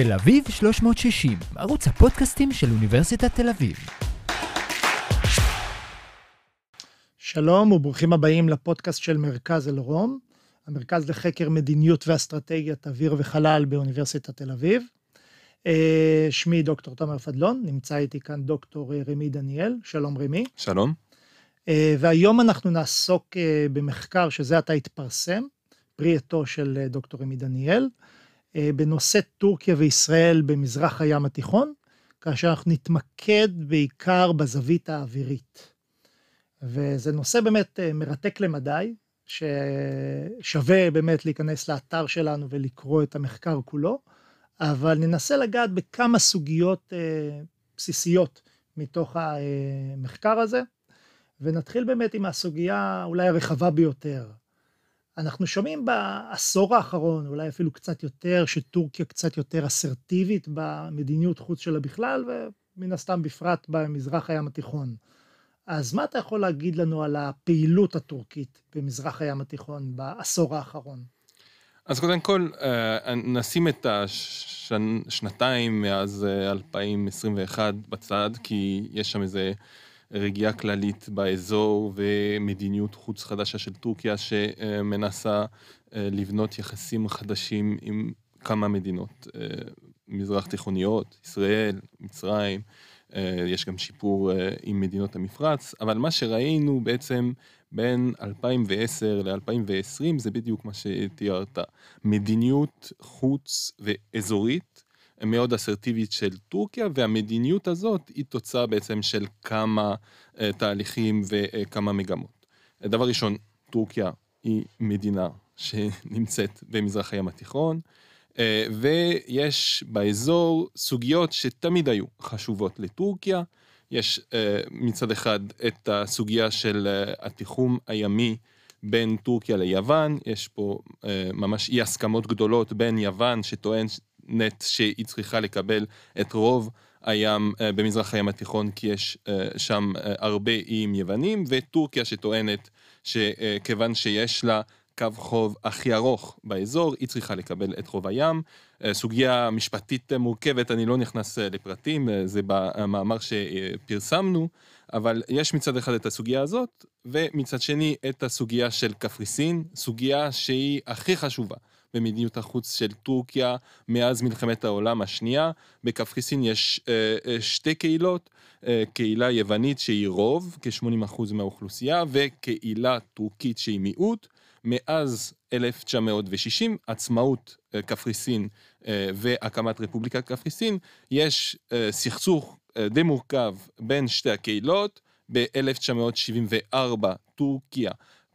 תל אביב 360, ערוץ הפודקאסטים של אוניברסיטת תל אביב. שלום וברוכים הבאים לפודקאסט של מרכז אלרום, המרכז לחקר מדיניות ואסטרטגיית אוויר וחלל באוניברסיטת תל אביב. שמי דוקטור תומר פדלון, נמצא איתי כאן דוקטור רמי דניאל. שלום רמי. שלום. והיום אנחנו נעסוק במחקר שזה עתה התפרסם, פרי עטו של דוקטור רמי דניאל, בנושא טורקיה וישראל במזרח הים התיכון, כאשר אנחנו נתמקד בעיקר בזווית האווירית. וזה נושא באמת מרתק למדי, ששווה באמת להיכנס לאתר שלנו ולקרוא את המחקר כולו, אבל ננסה לגעת בכמה סוגיות בסיסיות מתוך המחקר הזה, ונתחיל באמת עם הסוגיה אולי הרחבה ביותר. אנחנו שומעים בעשור האחרון, אולי אפילו קצת יותר, שטורקיה קצת יותר אסרטיבית במדיניות חוץ שלה בכלל, ומן הסתם בפרט במזרח הים התיכון. אז מה אתה יכול להגיד לנו על הפעילות הטורקית במזרח הים התיכון בעשור האחרון? אז קודם כל, נשים את השנתיים מאז 2021 בצד, כי יש שם איזה רגיעה כללית באזור ומדיניות חוץ חדשה של טורקיה שמנסה לבנות יחסים חדשים עם כמה מדינות מזרח תיכוניות, ישראל, מצרים, יש גם שיפור עם מדינות המפרץ, אבל מה שראינו בעצם בין 2010 ל-2020 זה בדיוק מה שתיארת, מדיניות חוץ ואזורית מאוד אסרטיבית של טורקיה, והמדיניות הזאת היא תוצאה בעצם של כמה תהליכים וכמה מגמות. דבר ראשון, טורקיה היא מדינה שנמצאת במזרח הים התיכון, ויש באזור סוגיות שתמיד היו חשובות לטורקיה. יש מצד אחד את הסוגיה של התיחום הימי בין טורקיה ליוון, יש פה ממש אי הסכמות גדולות בין יוון שטוען שהיא צריכה לקבל את רוב הים במזרח הים התיכון, כי יש שם הרבה איים יוונים, וטורקיה שטוענת שכיוון שיש לה קו חוב הכי ארוך באזור, היא צריכה לקבל את חוב הים. סוגיה משפטית מורכבת, אני לא נכנס לפרטים, זה במאמר שפרסמנו, אבל יש מצד אחד את הסוגיה הזאת, ומצד שני את הסוגיה של קפריסין, סוגיה שהיא הכי חשובה במדיניות החוץ של טורקיה מאז מלחמת העולם השנייה. בקפריסין יש שתי קהילות, קהילה יוונית שהיא רוב, כ-80% מהאוכלוסייה, וקהילה טורקית שהיא מיעוט. מאז 1960, עצמאות קפריסין והקמת רפובליקה קפריסין, יש סכסוך די מורכב בין שתי הקהילות. ב-1974 טורקיה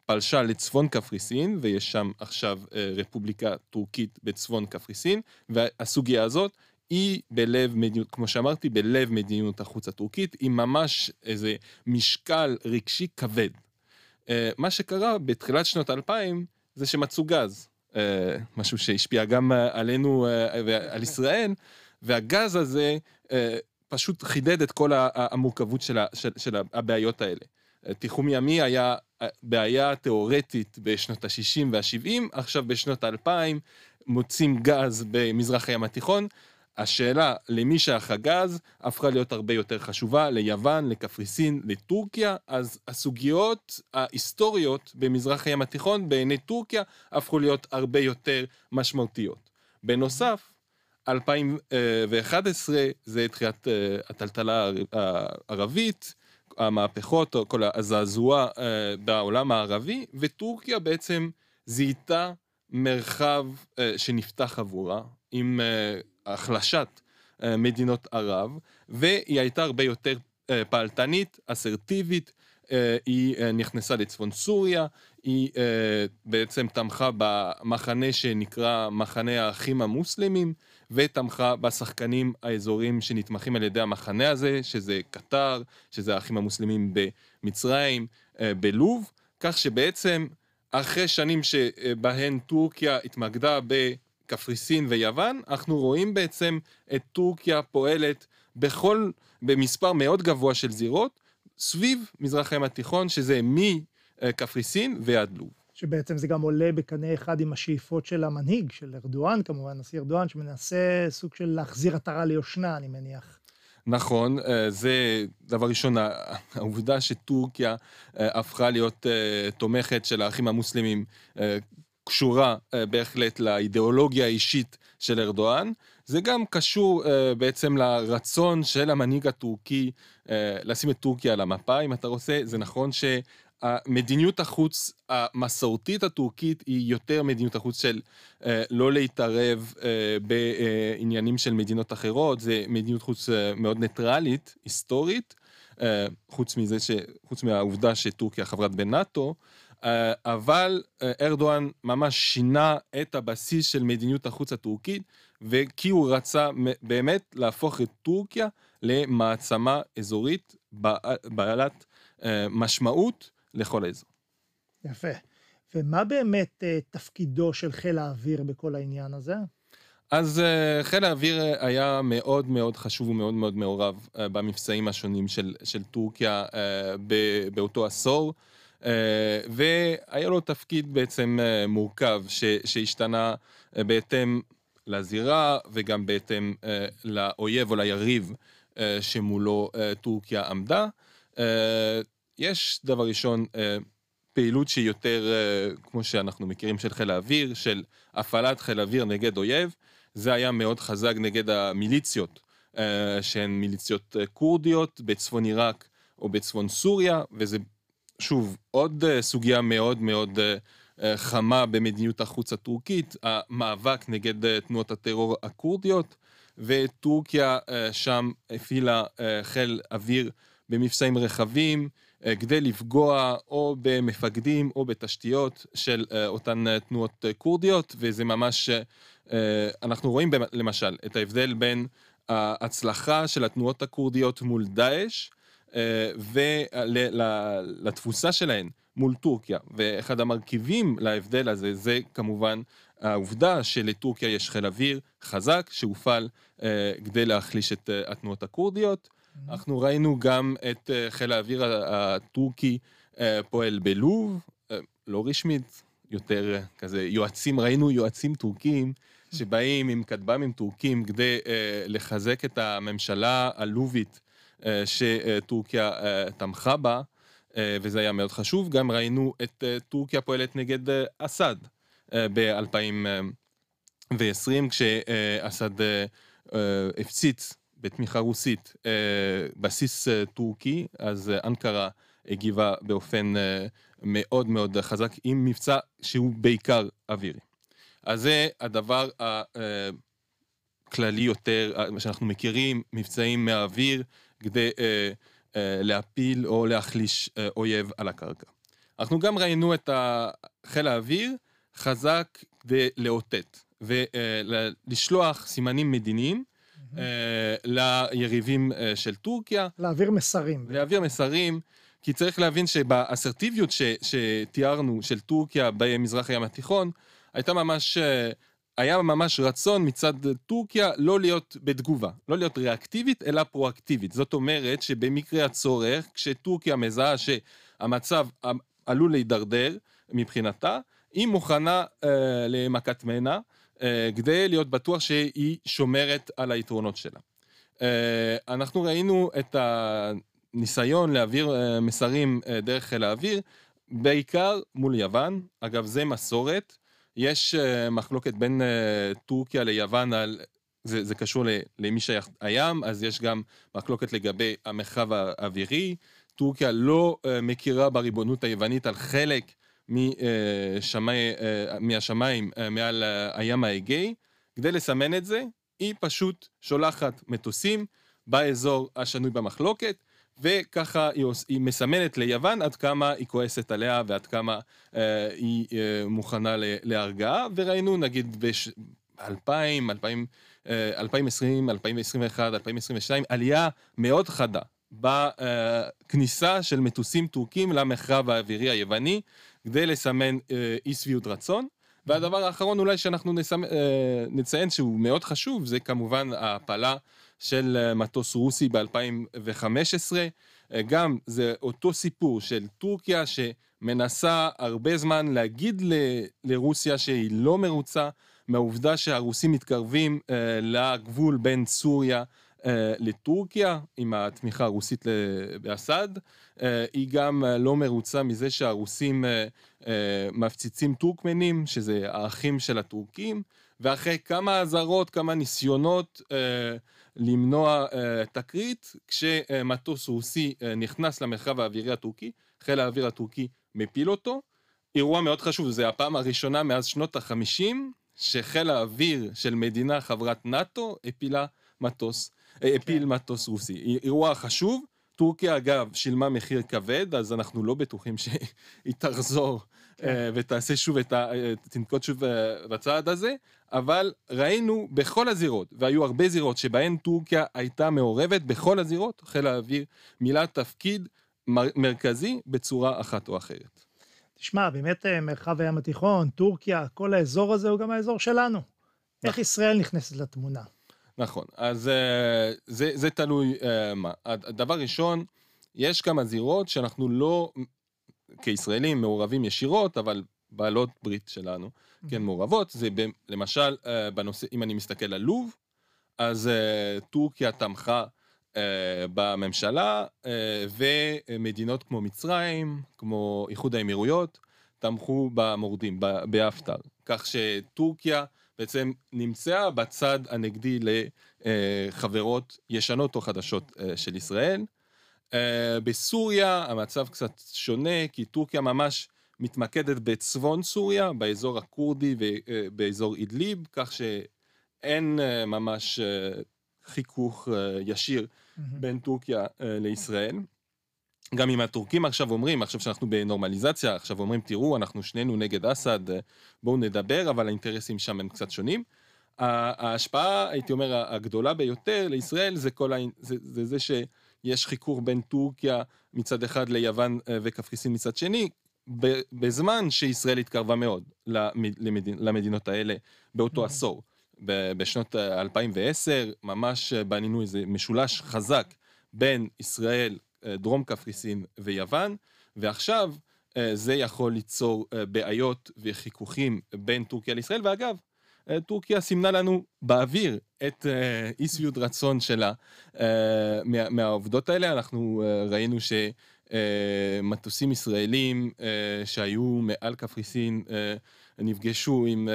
פלשה לצפון קפריסין, ויש שם עכשיו רפובליקה טורקית בצפון קפריסין, והסוגיה הזאת היא בלב מדיניות, כמו שאמרתי, בלב מדיניות החוץ הטורקית, היא ממש איזה משקל רגשי כבד. מה שקרה בתחילת שנות 2000 זה שמצאו גז, משהו שהשפיע גם עלינו ועל ישראל, והגז הזה פשוט חידד את כל המורכבות של הבעיות האלה. תיחום ימי היה בעיה תיאורטית בשנות ה-60 וה-70, עכשיו בשנות ה-2000 מוצאים גז במזרח הים התיכון. השאלה למי שייך הגז הפכה להיות הרבה יותר חשובה, ליוון, לקפריסין, לטורקיה, אז הסוגיות ההיסטוריות במזרח הים התיכון בעיני טורקיה הפכו להיות הרבה יותר משמעותיות. בנוסף, 2011 זה תחילת הטלטלה הערבית, המהפכות, כל הזעזוע בעולם הערבי, וטורקיה בעצם זיהתה מרחב שנפתח עבורה, עם החלשת מדינות ערב, והיא הייתה הרבה יותר פעלתנית, אסרטיבית, היא נכנסה לצפון סוריה, היא בעצם תמכה במחנה שנקרא מחנה האחים המוסלמים, ותמכה בשחקנים האזורים שנתמכים על ידי המחנה הזה, שזה קטר, שזה האחים המוסלמים במצרים, בלוב, כך שבעצם אחרי שנים שבהן טורקיה התמקדה בקפריסין ויוון, אנחנו רואים בעצם את טורקיה פועלת במספר מאוד גבוה של זירות, סביב מזרח הים התיכון, שזה מקפריסין ועד לוב. שבעצם זה גם עולה בקנה אחד עם השאיפות של המנהיג, של ארדואן, כמובן, נשיא ארדואן, שמנסה סוג של להחזיר עטרה ליושנה, אני מניח. נכון, זה דבר ראשון, העובדה שטורקיה הפכה להיות תומכת של האחים המוסלמים, קשורה בהחלט לאידיאולוגיה האישית של ארדואן, זה גם קשור בעצם לרצון של המנהיג הטורקי לשים את טורקיה על המפה, אם אתה רוצה, זה נכון שהמדיניות החוץ המסורתית הטורקית היא יותר מדיניות החוץ של לא להתערב בעניינים של מדינות אחרות, זה מדיניות חוץ מאוד ניטרלית, היסטורית, חוץ מהעובדה שטורקיה חברת בנאטו, אבל ארדואן ממש שינה את הבסיס של מדיניות החוץ הטורקית, וכי הוא רצה באמת להפוך את טורקיה למעצמה אזורית בעלת משמעות לכל האזור. יפה. ומה באמת תפקידו של חיל האוויר בכל העניין הזה? אז חיל האוויר היה מאוד מאוד חשוב ומאוד מאוד מעורב במבצעים השונים של טורקיה באותו עשור, והיה לו תפקיד בעצם מורכב שהשתנה בהתאם לזירה וגם בהתאם לאויב או ליריב שמולו טורקיה עמדה. יש דבר ראשון פעילות שהיא יותר כמו שאנחנו מכירים של חיל האוויר, של הפעלת חיל האוויר נגד אויב, זה היה מאוד חזק נגד המיליציות שהן מיליציות קורדיות בצפון עיראק או בצפון סוריה, וזה שוב, עוד סוגיה מאוד מאוד חמה במדיניות החוץ הטורקית, המאבק נגד תנועות הטרור הקורדיות, וטורקיה שם הפעילה חיל אוויר במבצעים רחבים, כדי לפגוע או במפקדים או בתשתיות של אותן תנועות קורדיות, וזה ממש, אנחנו רואים למשל את ההבדל בין ההצלחה של התנועות הקורדיות מול דאעש, ולתפוסה שלהן מול טורקיה, ואחד המרכיבים להבדל הזה, זה כמובן העובדה שלטורקיה יש חיל אוויר חזק, שהופעל כדי להחליש את התנועות הקורדיות, אנחנו ראינו גם את חיל האוויר הטורקי פועל בלוב, לא רשמית, יותר כזה יועצים, ראינו יועצים טורקים, שבאים עם כטב"מים טורקים כדי לחזק את הממשלה הלובית, שטורקיה תמכה בה, וזה היה מאוד חשוב. גם ראינו את טורקיה פועלת נגד אסד ב-2020, כשאסד הפציץ בתמיכה רוסית בסיס טורקי, אז אנקרה הגיבה באופן מאוד מאוד חזק, עם מבצע שהוא בעיקר אווירי. אז זה הדבר הכללי יותר, מה שאנחנו מכירים, מבצעים מהאוויר, כדי להפיל או להחליש אויב על הקרקע. אנחנו גם ראינו את חיל האוויר חזק כדי לאותת, ולשלוח סימנים מדיניים ליריבים של טורקיה. להעביר מסרים. להעביר מסרים, כי צריך להבין שבאסרטיביות שתיארנו של טורקיה במזרח הים התיכון, היה ממש רצון מצד טורקיה לא להיות בתגובה, לא להיות ריאקטיבית, אלא פרואקטיבית. זאת אומרת שבמקרה הצורך, כשטורקיה מזהה שהמצב עלול להידרדר מבחינתה, היא מוכנה למכת מנע, כדי להיות בטוח שהיא שומרת על היתרונות שלה. אנחנו ראינו את הניסיון להעביר מסרים דרך חיל האוויר, בעיקר מול יוון, אגב זה מסורת, יש מחלוקת בין טורקיה ליוון, זה קשור למי שייך הים, אז יש גם מחלוקת לגבי המרחב האווירי, טורקיה לא מכירה בריבונות היוונית על חלק מהשמיים מעל הים האגאי, כדי לסמן את זה, היא פשוט שולחת מטוסים באזור השנוי במחלוקת, וככה היא מסמנת ליוון עד כמה היא כועסת עליה ועד כמה היא מוכנה להרגעה, וראינו נגיד ב-2020, 2021, 2022, עלייה מאוד חדה בכניסה של מטוסים טורקים למרחב האווירי היווני, כדי לסמן אי שביעות רצון, והדבר האחרון אולי שאנחנו נציין שהוא מאוד חשוב, זה כמובן ההפלה של מטוס רוסי ב-2015, גם זה אותו סיפור של טורקיה מנסה הרבה זמן להגיד לרוסיה שהיא לא מרוצה מהעובדה שהרוסים מתקרבים לגבול בין סוריה לטורקיה, עם התמיכה הרוסית באסד. היא גם לא מרוצה מזה שהרוסים מפציצים טורקמנים, שזה האחים של הטורקים, ואחרי כמה עזרות, כמה ניסיונות למנוע תקרית, כשמטוס רוסי נכנס למרחב האווירי הטורקי, חיל האוויר הטורקי מפיל אותו. אירוע מאוד חשוב, זה הפעם הראשונה מאז שנות ה-50, שחיל האוויר של מדינה חברת נאטו הפיל מטוס רוסי. אירוע חשוב, טורקיה אגב שילמה מחיר כבד, אז אנחנו לא בטוחים שהיא תחזור ותעשה שוב, תנקוט שוב בצעד הזה, אבל ראינו בכל הזירות, והיו הרבה זירות שבהן טורקיה הייתה מעורבת, בכל הזירות, חיל האוויר מילא תפקיד מרכזי בצורה אחת או אחרת. תשמע, באמת מרחב הים התיכון, טורקיה, כל האזור הזה הוא גם האזור שלנו. איך ישראל נכנסת לתמונה? נכון, אז זה תלוי מה. הדבר ראשון, יש כמה זירות שאנחנו לא, כישראלים, מעורבים ישירות, אבל בעלות ברית שלנו, כן, מעורבות. זה למשל, בנושא, אם אני מסתכל על לוב, אז טורקיה תמכה בממשלה, ומדינות כמו מצרים, כמו איחוד האמירויות, תמכו במורדים, באפטר. כך שטורקיה בעצם נמצא בצד הנגדי לחברות ישנות או חדשות של ישראל. בסוריה המצב קצת שונה, כי טורקיה ממש מתמקדת בצפון סוריה, באזור הכורדי ובאזור אידליב, כך שאין ממש חיכוך ישיר בין טורקיה לישראל. גם אם הטורקים עכשיו אומרים, עכשיו שאנחנו בנורמליזציה, עכשיו אומרים, תראו, אנחנו שנינו נגד אסד, בואו נדבר, אבל האינטרסים שם הם קצת שונים. ההשפעה, הייתי אומר, הגדולה ביותר לישראל, זה שיש חיכוך בין טורקיה מצד אחד ליוון וקפריסין מצד שני, בזמן שישראל התקרבה מאוד למדינות האלה באותו עשור. בשנות 2010, ממש בנינו איזה משולש חזק בין ישראל, דרום קפריסין ויוון, ועכשיו זה יכול ליצור בעיות וחיכוכים בין טורקיה לישראל, ואגב, טורקיה סימנה לנו באוויר את אי שביעות רצון שלה מהעובדות האלה. אנחנו ראינו שמטוסים ישראלים שהיו מעל קפריסין נפגשו עם,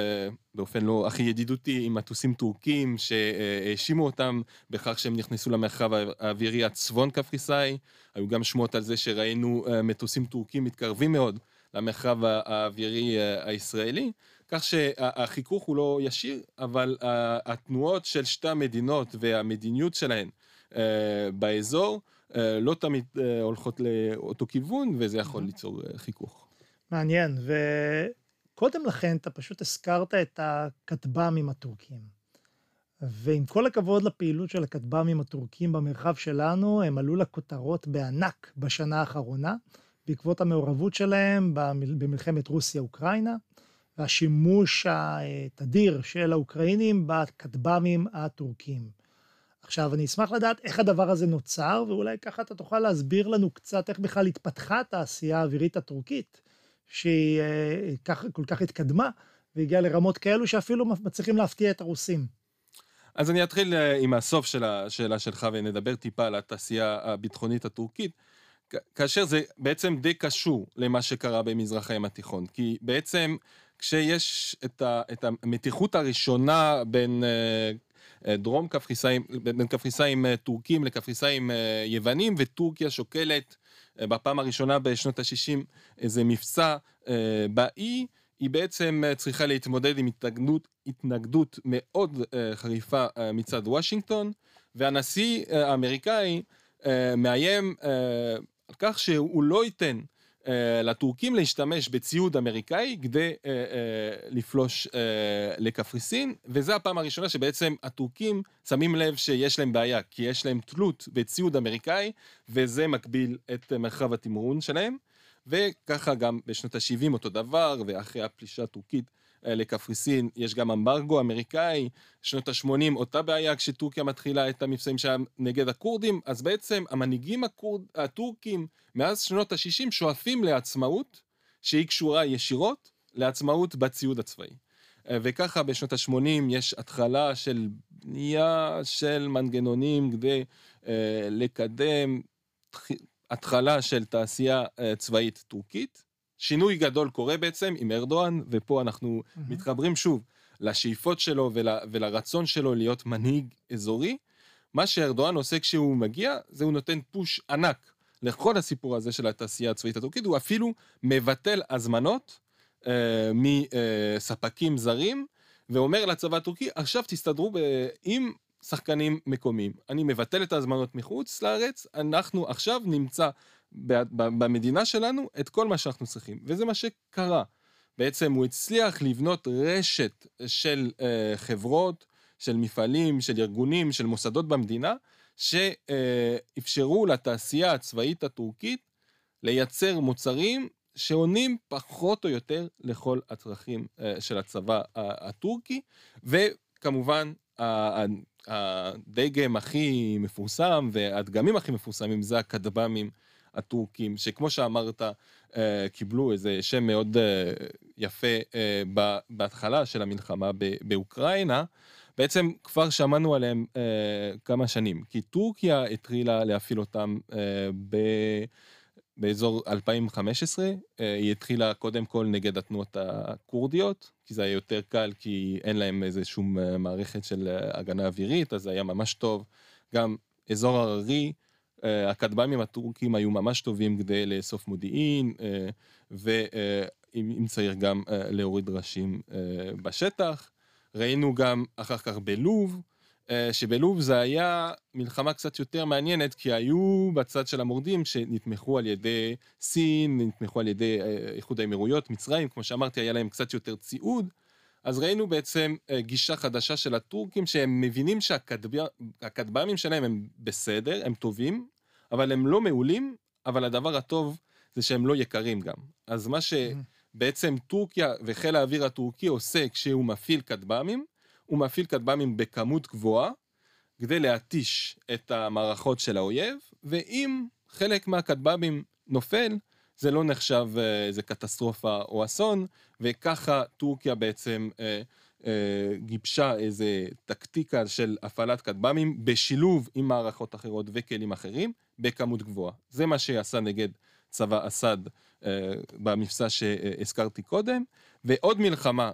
באופן לא הכי ידידותי, עם מטוסים טורקים שהאשימו אותם בכך שהם נכנסו למרחב האווירי הצפון קפריסאי. היו גם שמועות על זה שראינו מטוסים טורקים מתקרבים מאוד למרחב האווירי הישראלי, כך שהחיכוך הוא לא ישיר, אבל התנועות של שתי המדינות והמדיניות שלהן באזור לא תמיד הולכות לאותו כיוון, וזה יכול ליצור חיכוך. מעניין, קודם לכן, אתה פשוט הזכרת את הכטב"ם עם הטורקים. ועם כל הכבוד לפעילות של הכטב"ם עם הטורקים במרחב שלנו, הם עלו לכותרות בענק בשנה האחרונה, בעקבות המעורבות שלהם במלחמת רוסיה-אוקראינה, והשימוש התדיר של האוקראינים בכטב"מים הטורקים. עכשיו, אני אשמח לדעת איך הדבר הזה נוצר, ואולי ככה אתה תוכל להסביר לנו קצת איך בכלל התפתחה התעשייה האווירית הטורקית, שהיא כל כך התקדמה, והגיעה לרמות כאלו שאפילו מצליחים להפתיע את הרוסים. אז אני אתחיל עם הסוף של השאלה שלך, ונדבר טיפה על התעשייה הביטחונית הטורקית, כאשר זה בעצם די קשור למה שקרה במזרח הים התיכון, כי בעצם כשיש את המתיחות הראשונה בין דרום קפריסאים, בין קפריסאים טורקים לקפריסאים יוונים, וטורקיה שוקלת, בפעם הראשונה בשנות ה-60, איזה מבצע באי, היא בעצם צריכה להתמודד עם התנגדות מאוד חריפה מצד וושינגטון, והנשיא האמריקאי מאיים על כך שהוא לא ייתן לטורקים להשתמש בציוד אמריקאי כדי לפלוש לקפריסין, וזה הפעם הראשונה שבעצם הטורקים שמים לב שיש להם בעיה, כי יש להם תלות בציוד אמריקאי, וזה מקביל את מרחב התמרון שלהם, וככה גם בשנות ה-70 אותו דבר, ואחרי הפלישה הטורקית לקפריסין יש גם אמברגו אמריקאי, שנות ה-80 אותה בעיה כשטורקיה מתחילה את המבצעים שלה נגד הכורדים, אז בעצם המנהיגים הטורקים מאז שנות ה-60 שואפים לעצמאות, שהיא קשורה ישירות לעצמאות בציוד הצבאי. וככה בשנות ה-80 יש התחלה של בנייה של מנגנונים כדי לקדם התחלה של תעשייה צבאית טורקית. שינוי גדול קורה בעצם עם ארדואן, ופה אנחנו מתחברים שוב לשאיפות שלו ולרצון שלו להיות מנהיג אזורי. מה שארדואן עושה כשהוא מגיע, זה הוא נותן פוש ענק לכל הסיפור הזה של התעשייה הצבאית הטורקית, הוא אפילו מבטל הזמנות מספקים זרים, ואומר לצבא הטורקי, עכשיו תסתדרו עם שחקנים מקומיים. אני מבטל את ההזמנות מחוץ לארץ, אנחנו עכשיו נמצא במדינה שלנו את כל מה שאנחנו צריכים. וזה מה שקרה. בעצם הוא הצליח לבנות רשת של חברות, של מפעלים, של ארגונים, של מוסדות במדינה, שאפשרו לתעשייה הצבאית הטורקית לייצר מוצרים שעונים פחות או יותר לכל הצרכים של הצבא הטורקי, וכמובן הדגם הכי מפורסם והדגמים הכי מפורסמים זה הקדבמים הטורקים, שכמו שאמרת קיבלו איזה שם מאוד יפה בהתחלה של המלחמה באוקראינה, בעצם כבר שמענו עליהם כמה שנים, כי טורקיה התחילה להפעיל אותם באזור 2015, היא התחילה קודם כל נגד התנועות הקורדיות, כי זה היה יותר קל, כי אין להם איזה שום מערכת של הגנה אווירית, אז זה היה ממש טוב. גם אזור הררי, הקדבמים הטורקים היו ממש טובים כדי לאסוף מודיעין, ואם צריך גם להוריד ראשים בשטח. ראינו גם אחר כך בלוב, שבלוב זה היה מלחמה קצת יותר מעניינת, כי היו בצד של המורדים שנתמכו על ידי סין, נתמכו על ידי איחוד האמירויות, מצרים, כמו שאמרתי, היה להם קצת יותר ציוד, אז ראינו בעצם גישה חדשה של הטורקים, שהם מבינים שהקדבמים שלהם הם בסדר, הם טובים, אבל הם לא מעולים, אבל הדבר הטוב זה שהם לא יקרים גם. אז מה שבעצם טורקיה וחיל האוויר הטורקי עושה כשהוא מפעיל קדבמים, הוא מפעיל קדבמים בכמות גבוהה, כדי להתיש את המערכות של האויב, ואם חלק מהקדבמים נופל, זה לא נחשב איזה קטסטרופה או אסון, וככה טורקיה בעצם גיבשה איזו טקטיקה של הפעלת קדבמים, בשילוב עם מערכות אחרות וכלים אחרים, בכמות גבוהה. זה מה שעשה נגד צבא אסד במבצע שהזכרתי קודם, ועוד מלחמה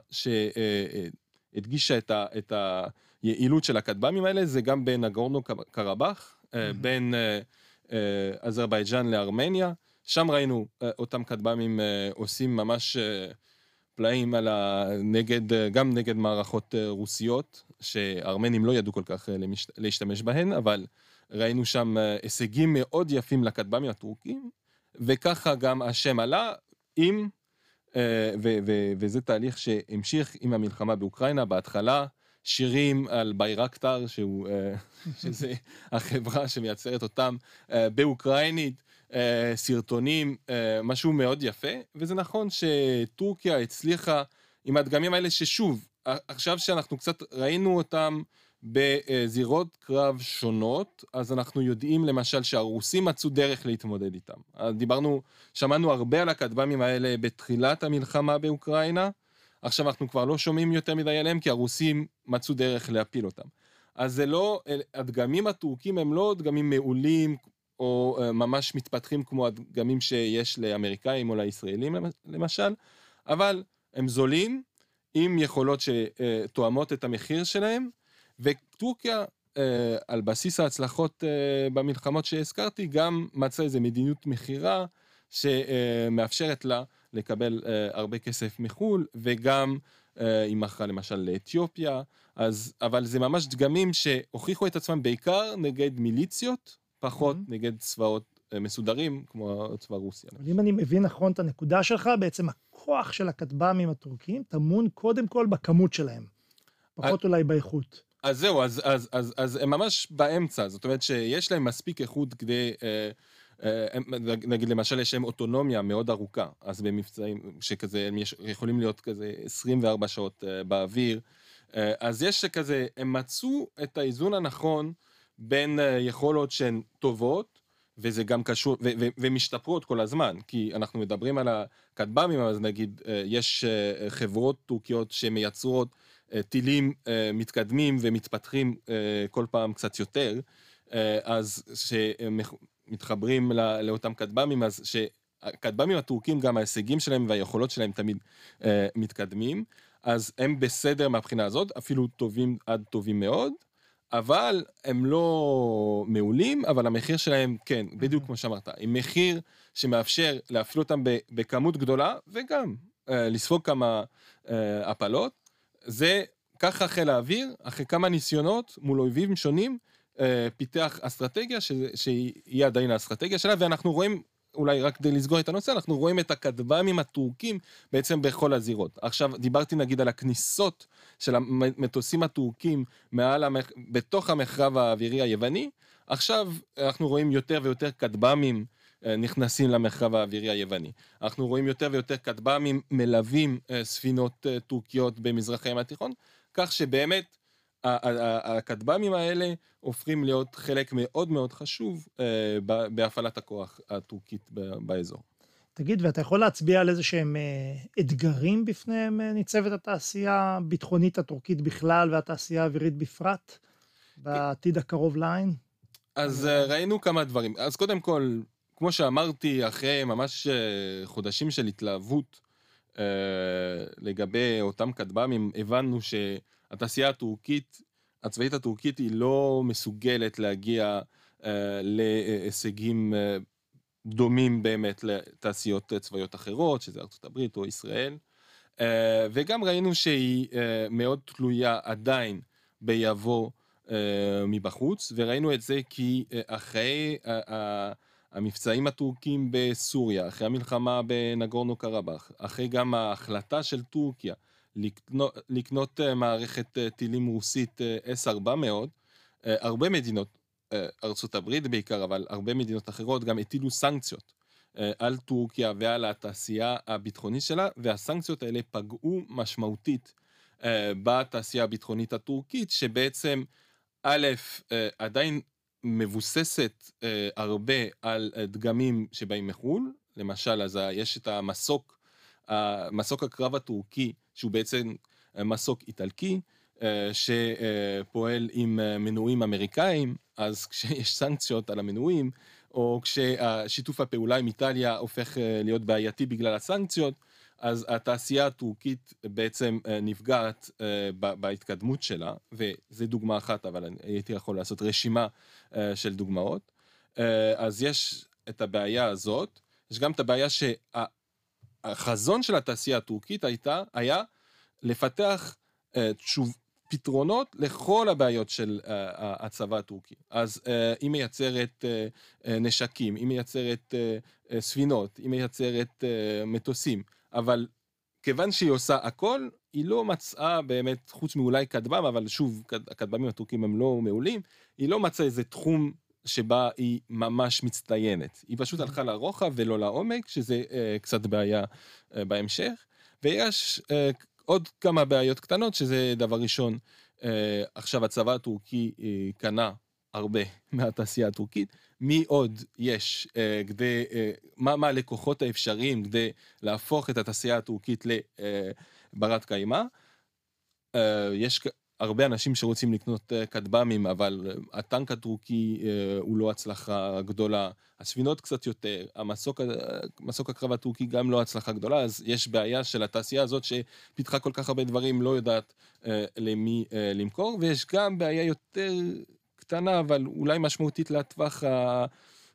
הדגישה את היעילות של הקדבמים האלה, זה גם בין נגורנו קרבאח, בין אזרבייג'אן לארמניה, שם ראינו אותם קדבמים עושים ממש פלאים גם נגד מערכות רוסיות, שארמנים לא ידעו כל כך להשתמש בהן, אבל ראינו שם הישגים מאוד יפים לקדבמים הטורקים, וככה גם השם עלה עם וזה תהליך שהמשיך עם המלחמה באוקראינה, בהתחלה שירים על ביירקטר, שזה החברה שמייצרת אותם באוקראינית, סרטונים, משהו מאוד יפה, וזה נכון שטורקיה הצליחה עם הדגמים האלה ששוב, עכשיו שאנחנו קצת ראינו אותם בזירות קרב שונות, אז אנחנו יודעים למשל שהרוסים מצאו דרך להתמודד איתם. שמענו הרבה על הקדבמים האלה בתחילת המלחמה באוקראינה, עכשיו אנחנו כבר לא שומעים יותר מדי עליהם, כי הרוסים מצאו דרך להפיל אותם. אז זה לא, הדגמים הטורקים הם לא דגמים מעולים, או ממש מתפתחים כמו הדגמים שיש לאמריקאים או לישראלים למשל, אבל הם זולים, עם יכולות שתואמות את המחיר שלהם, וטורקיה, על בסיס ההצלחות במלחמות שהזכרתי, גם מצא איזו מדיניות מחירה, שמאפשרת לה לקבל הרבה כסף מחול, וגם היא מכרה למשל לאתיופיה, אבל זה ממש דגמים שהוכיחו את עצמם בעיקר נגד מיליציות, פחות נגד צבאות מסודרים, כמו צבא רוסיה. אבל אם אני מבין נכון את הנקודה שלך, בעצם הכוח של הקדבמים הטורקים טמון קודם כל בכמות שלהם, פחות אולי באיכות. אז זהו, אז הם ממש באמצע, זאת אומרת שיש להם מספיק איכות כדי, נגיד למשל יש להם אוטונומיה מאוד ארוכה, אז במבצעים שכזה הם יכולים להיות כזה 24 שעות באוויר, אז יש שכזה, הם מצאו את האיזון הנכון בין יכולות שהן טובות וזה גם קשור, ומשתפרות כל הזמן, כי אנחנו מדברים על הכטב"מים, אז נגיד, יש חברות טורקיות שמייצרות טילים מתקדמים ומתפתחים כל פעם קצת יותר, אז שמתחברים לאותם כטב"מים, אז שהכטב"מים הטורקים, גם ההישגים שלהם והיכולות שלהם תמיד מתקדמים, אז הם בסדר מהבחינה הזאת, אפילו טובים עד טובים מאוד, אבל הם לא מעולים, אבל המחיר שלהם, כן, בדיוק כמו שאמרת, עם מחיר שמאפשר להפעיל אותם בכמות גדולה, וגם לספוג כמה הפלות, זה ככה חיל האוויר, אחרי כמה ניסיונות מול אויבים שונים, פיתח אסטרטגיה, שהיא עדיין האסטרטגיה שלה, ואנחנו רואים, אולי רק כדי לסגור את הנושא, אנחנו רואים את הכטב"מים הטורקים בעצם בכל הזירות. עכשיו, דיברתי נגיד על הכניסות של המטוסים הטורקים בתוך המחרב האווירי היווני, עכשיו אנחנו רואים יותר ויותר כטב"מים נכנסים למחרב האווירי היווני. אנחנו רואים יותר ויותר כטב"מים מלווים ספינות טורקיות במזרח הים התיכון, כך שבאמת הכטב"מים האלה הופכים להיות חלק מאוד מאוד חשוב בהפעלת הכוח הטורקית באזור. תגיד, ואתה יכול להצביע על איזה שהם אתגרים בפניהם ניצבת התעשייה הביטחונית הטורקית בכלל והתעשייה האווירית בפרט בעתיד הקרוב לעין? אז ראינו כמה דברים. אז קודם כל, כמו שאמרתי, אחרי ממש חודשים של התלהבות לגבי אותם כטב"מים, הבנו שהתעשייה הטורקית, הצבאית הטורקית, היא לא מסוגלת להגיע להישגים דומים באמת לתעשיות צבאיות אחרות, שזה ארצות הברית או ישראל, וגם ראינו שהיא מאוד תלויה עדיין ביבוא מבחוץ, וראינו את זה כי אחרי המבצעים הטורקים בסוריה, אחרי המלחמה בנגורנו קרבאח, אחרי גם ההחלטה של טורקיה לקנות מערכת טילים רוסית S400, הרבה מדינות, ארצות הברית בעיקר, אבל הרבה מדינות אחרות גם הטילו סנקציות על טורקיה ועל התעשייה הביטחונית שלה, והסנקציות האלה פגעו משמעותית בתעשייה הביטחונית הטורקית, שבעצם א', עדיין מבוססת הרבה על דגמים שבאים מחול, למשל, אז יש את המסוק הקרב הטורקי, שהוא בעצם מסוק איטלקי, שפועל עם מנועים אמריקאים, אז כשיש סנקציות על המנועים, או כששיתוף הפעולה עם איטליה הופך להיות בעייתי בגלל הסנקציות, אז התעשייה הטורקית בעצם נפגעת בהתקדמות שלה, וזה דוגמה אחת, אבל הייתי יכול לעשות רשימה של דוגמאות. אז יש את הבעיה הזאת, יש גם את הבעיה שהחזון של התעשייה הטורקית היה לפתח פתרונות לכל הבעיות של הצבא הטורקי. אז היא מייצרת נשקים, היא מייצרת ספינות, היא מייצרת מטוסים, אבל כיוון שהיא עושה הכל, היא לא מצאה באמת, חוץ מאולי כטב"ם, אבל שוב, הכטב"מים הטורקים הם לא מעולים, היא לא מצאה איזה תחום שבה היא ממש מצטיינת. היא פשוט הלכה לרוחב ולא לעומק, שזה קצת בעיה בהמשך, ויש עוד כמה בעיות קטנות, שזה דבר ראשון, עכשיו הצבא הטורקי קנה הרבה מהתעשייה הטורקית, מי עוד יש, כדי, מה הלקוחות האפשריים, כדי להפוך את התעשייה הטורקית לברת קיימה, יש הרבה אנשים שרוצים לקנות כטב"מים, אבל הטנק הטורקי הוא לא הצלחה גדולה, הספינות קצת יותר, המסוק הקרב הטורקי גם לא הצלחה גדולה, אז יש בעיה של התעשייה הזאת שפיתחה כל כך הרבה דברים, לא יודעת למי למכור, ויש גם בעיה יותר קטנה, אבל אולי משמעותית לטווח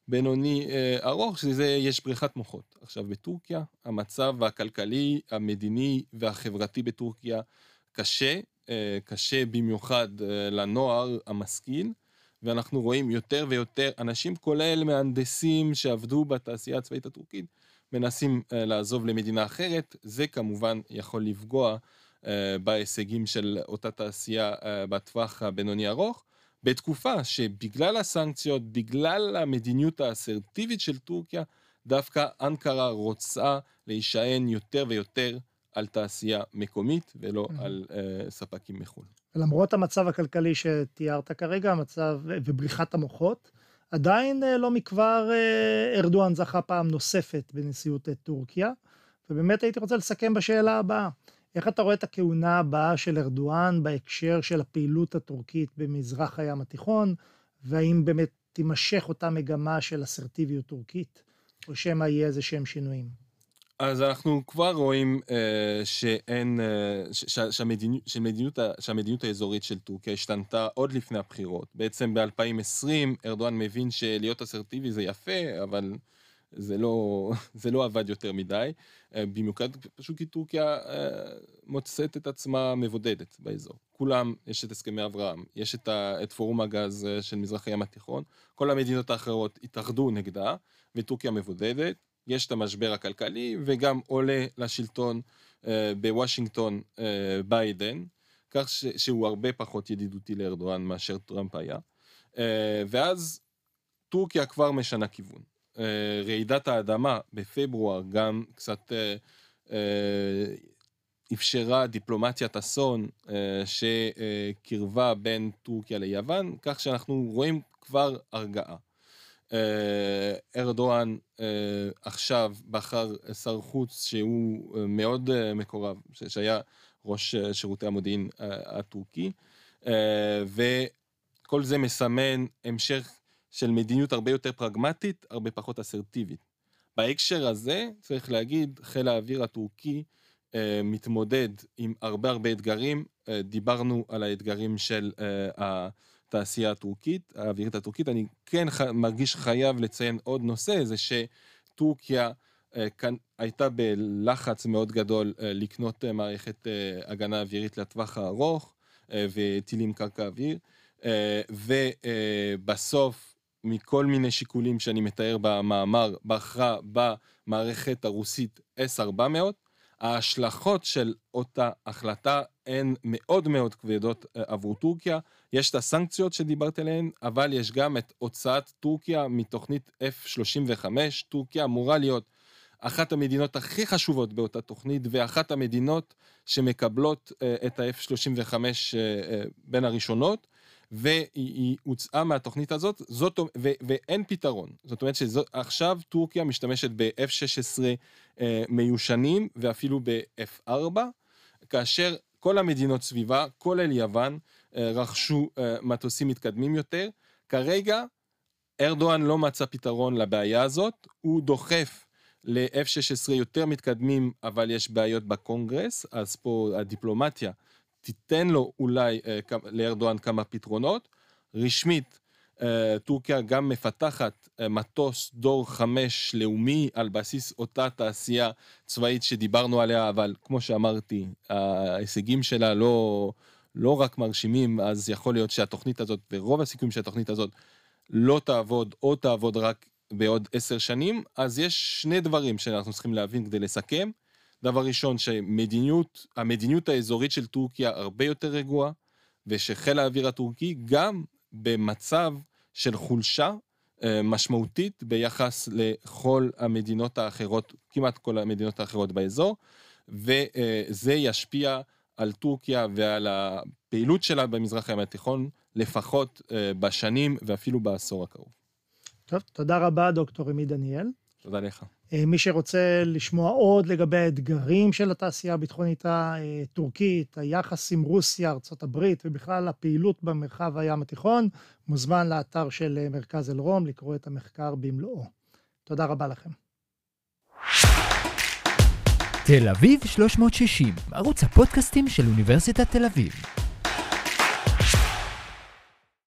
הבינוני ארוך, שזה יש בריחת מוחות. עכשיו בטורקיה, המצב הכלכלי, המדיני והחברתי בטורקיה קשה, קשה במיוחד לנוער המשכיל, ואנחנו רואים יותר ויותר אנשים, כולל מהנדסים שעבדו בתעשייה הצבאית הטורקית, מנסים לעזוב למדינה אחרת, זה כמובן יכול לפגוע בהישגים של אותה תעשייה בטווח הבינוני ארוך, בתקופה שבגלל הסנקציות, בגלל המדיניות האסרטיבית של טורקיה, דווקא אנקרה רוצה להישען יותר ויותר על תעשייה מקומית, ולא על ספקים מחו"ל. למרות המצב הכלכלי שתיארת כרגע, ובריחת המוחות, עדיין לא מכבר ארדואן זכה פעם נוספת בנשיאות טורקיה, ובאמת הייתי רוצה לסכם בשאלה הבאה. איך אתה רואה את הכהונה הבאה של ארדואן בהקשר של הפעילות הטורקית במזרח הים התיכון, והאם באמת תימשך אותה מגמה של אסרטיביות טורקית, או שמא יהיה איזה שהם שינויים? אז אנחנו כבר רואים שהמדיניות האזורית של טורקיה השתנתה עוד לפני הבחירות. בעצם ב-2020 ארדואן מבין שלהיות אסרטיבי זה יפה, אבל זה לא עבד יותר מדי. במיוחד פשוט כי טורקיה מוצאת את עצמה מבודדת באזור. כולם, יש את הסכמי אברהם, יש את פורום הגז של מזרח הים התיכון, כל המדינות האחרות התאחדו נגדה, וטורקיה מבודדת. יש את המשבר הכלכלי, וגם עולה לשלטון בוושינגטון ביידן, כך שהוא הרבה פחות ידידותי לארדואן מאשר טראמפ היה, ואז טורקיה כבר משנה כיוון. רעידת האדמה בפברואר גם קצת אפשרה דיפלומטיית אסון שקרבה בין טורקיה ליוון, כך שאנחנו רואים כבר הרגעה. ארדואן עכשיו בחר שר חוץ שהוא מאוד מקורב, שהיה ראש שירותי המודיעין הטורקי, וכל זה מסמן המשך של מדיניות הרבה יותר פרגמטית, הרבה פחות אסרטיבית. בהקשר הזה צריך להגיד, חיל האוויר הטורקי מתמודד עם הרבה אתגרים. דיברנו על האתגרים של התעשייה הטורקית, האווירית הטורקית. אני כן מרגיש חייב לציין עוד נושא, זה שטורקיה הייתה בלחץ מאוד גדול לקנות מערכת הגנה אווירית לטווח הארוך, וטילים קרקע אוויר, ובסוף, מכל מיני שיקולים שאני מתאר במאמר, בחרה במערכת הרוסית S400, ההשלכות של אותה החלטה הן מאוד מאוד כבדות עבור טורקיה. יש את הסנקציות שדיברת עליהן, אבל יש גם את הוצאת טורקיה מתוכנית F-35. טורקיה אמורה להיות אחת המדינות הכי חשובות באותה תוכנית, ואחת המדינות שמקבלות את ה-F-35 בין הראשונות, והיא הוצאה מהתוכנית הזאת, ואין פתרון. זאת אומרת שעכשיו טורקיה משתמשת ב-F-16 מיושנים, ואפילו ב-F-4, כאשר כל המדינות סביבה, כולל יוון, רכשו מטוסים מתקדמים יותר. כרגע, ארדואן לא מצא פתרון לבעיה הזאת, הוא דוחף ל-F-16 יותר מתקדמים, אבל יש בעיות בקונגרס, אז פה הדיפלומטיה תיתן לו אולי לארדואן כמה פתרונות. רשמית, טורקיה גם מפתחת מטוס דור 5 לאומי על בסיס אותה תעשייה צבאית שדיברנו עליה, אבל כמו שאמרתי, ההישגים שלה לא רק מרשימים, אז יכול להיות שהתוכנית הזאת, ברוב הסיכויים שהתוכנית הזאת לא תעבוד, או תעבוד רק בעוד 10 שנים, אז יש שני דברים שאנחנו צריכים להבין כדי לסכם. דבר ראשון, שהמדיניות האזורית של טורקיה הרבה יותר רגועה, ושחיל האוויר הטורקי גם במצב של חולשה משמעותית ביחס לכל המדינות האחרות, כמעט כל המדינות האחרות באזור, וזה ישפיע על טורקיה ועל הפעילות שלה במזרח הים התיכון, לפחות בשנים ואפילו בעשור הקרוב. טוב, תודה רבה דוקטור רמי דניאל. תודה לך. מי שרוצה לשמוע עוד לגבי האתגרים של התעשייה הביטחונית הטורקית, היחס עם רוסיה, ארצות הברית, ובכלל הפעילות במרחב הים התיכון, מוזמן לאתר של מרכז אלרום לקרוא את המחקר במלואו. תודה רבה לכם. תל אביב 360, ערוץ הפודקאסטים של אוניברסיטת תל אביב.